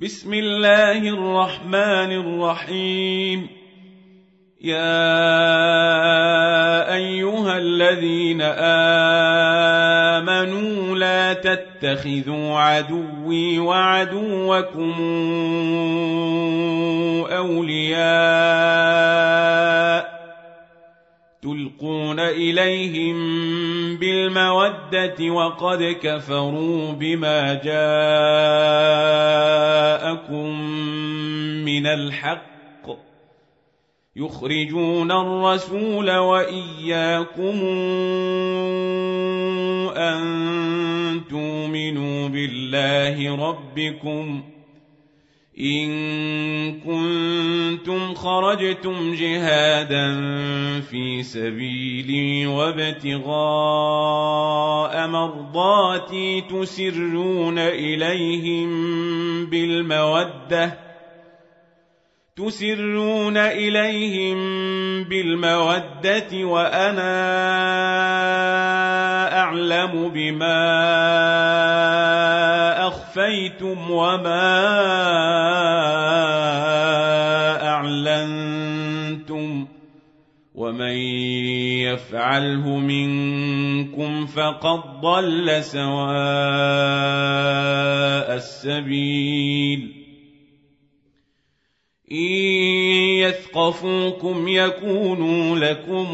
بسم الله الرحمن الرحيم يا أيها الذين آمنوا لا تتخذوا عدوي وعدوكم أولياء تلقون إليهم بالمودة وقد كفروا بما جاءكم من الحق يخرجون الرسول وإياكم أن تؤمنوا بالله ربكم إن كنتم خرجتم جهادا في سبيلي وابتغاء مرضاتي تسرون إليهم بالمودة وأنا أعلم بما أخفيتم وما أعلنتم ومن يفعله منكم فقد ضل سواء السبيل إن يثقفوكم يكونوا لكم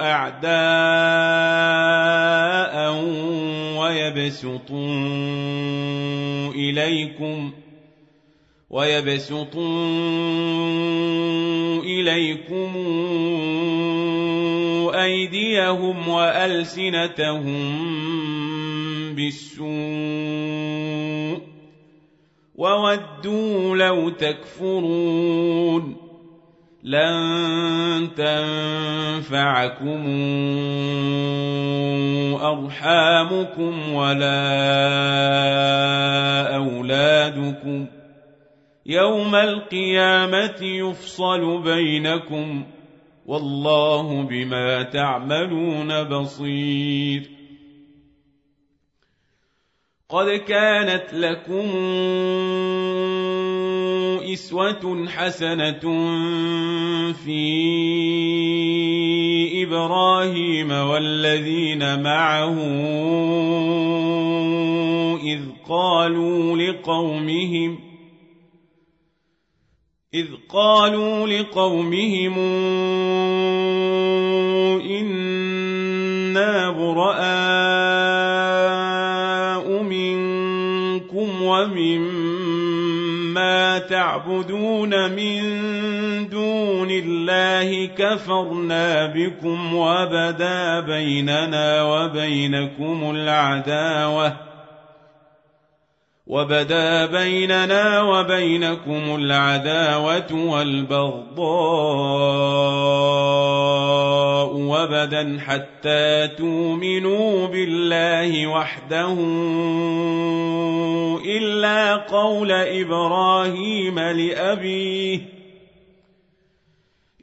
أعداء ويبسطوا إليكم أيديهم وألسنتهم بالسوء وودوا لو تكفرون لن تنفعكم أرحامكم ولا أولادكم يوم القيامة يفصل بينكم والله بما تعملون بصير قد كانت لكم أسوة حسنة في إبراهيم والذين معه إذ قالوا لقومهم إنا براء منكم ومما تعبدون من دون الله كفرنا بكم وبدا بيننا وبينكم العداوة والبغضاء وبدا حتى تؤمنوا بالله وحده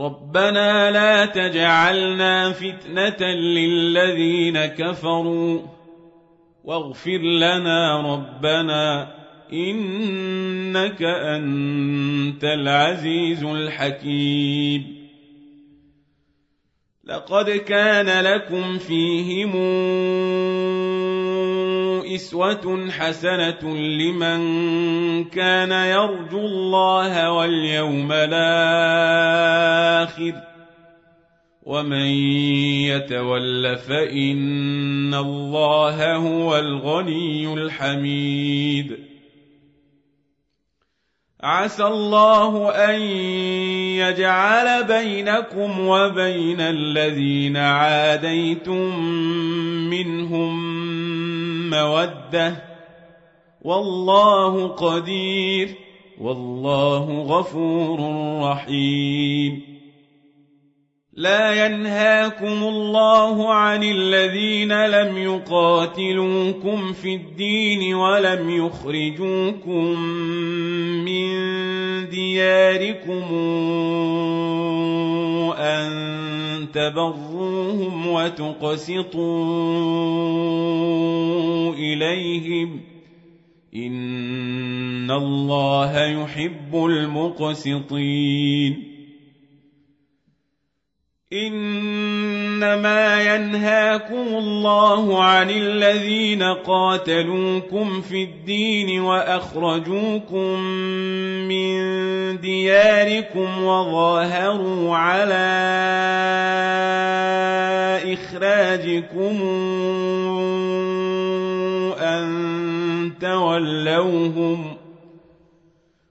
ربنا لا تجعلنا فتنة للذين كفروا واغفر لنا ربنا إنك أنت العزيز الحكيم لقد كان لكم فيهم أسوة حسنة لمن كان يرجو الله واليوم الآخر ومن يتول فإن الله هو الغني الحميد عسى الله أن يجعل بينكم وبين الذين عاديتم منهم مودة والله قدير والله غفور رحيم لا ينهاكم الله عن الذين لم يقاتلوكم في الدين ولم يخرجوكم من دياركم أن تبروهم وتقسطوا إليهم إن الله يحب المقسطين إنما ينهاكم الله عن الذين قاتلوكم في الدين وأخرجوكم من دياركم وظاهروا على إخراجكم أن تولوهم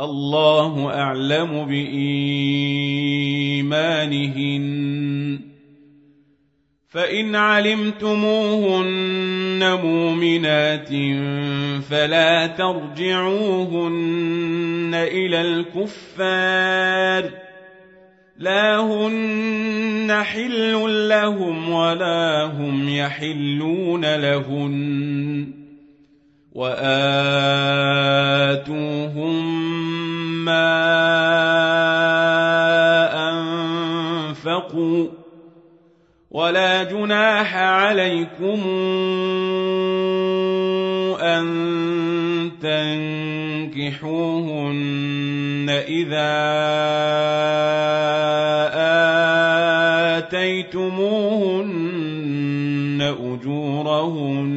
الله أعلم بإيمانهن فإن علمتموهن مؤمنات فلا ترجعوهن إلى الكفار لا هن حل لهم ولا هم يحلون لهن وآتوهم ما أنفقوا ولا جناح عليكم أن تنكحوهن إذا آتيتموهن أجورهن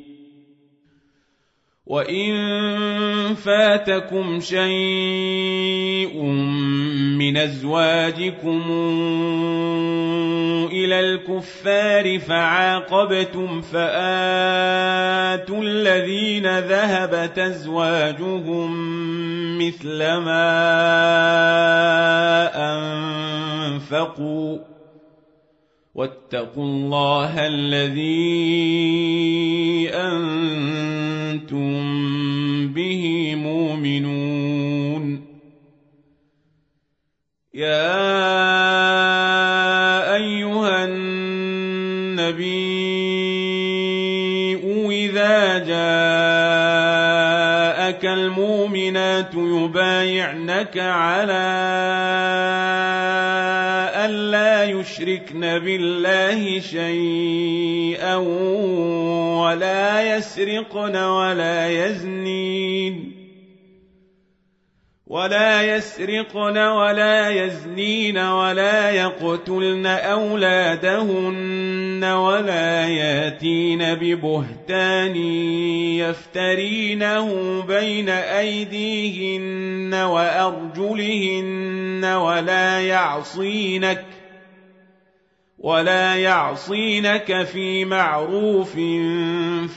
وإن فاتكم شيء من أزواجكم إلى الكفار فعاقبتم فآتوا الذين ذهبت أزواجهم مثل ما أنفقوا واتقوا الله الذي أنتم به مؤمنون يا أيها النبي إذا جاءك المؤمنات يبايعنك على ألا يشركن بالله شيئا ولا يسرقن ولا يزنين ولا يقتلن أولادهن ولا يأتين ببهتان يفترينه بين أيديهن وأرجلهن ولا يعصينك في معروف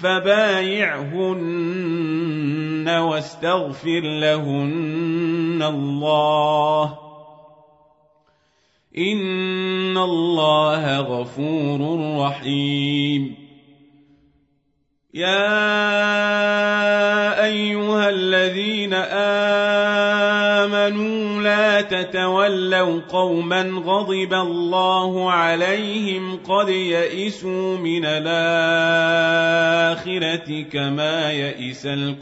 فبايعهن واستغفر لهن الله إن الله غفور رحيم يا أيها الذين آمنوا لا تتولوا قوما غضب الله عليهم قد يئسوا من الآخرة كما يئس الكافرون.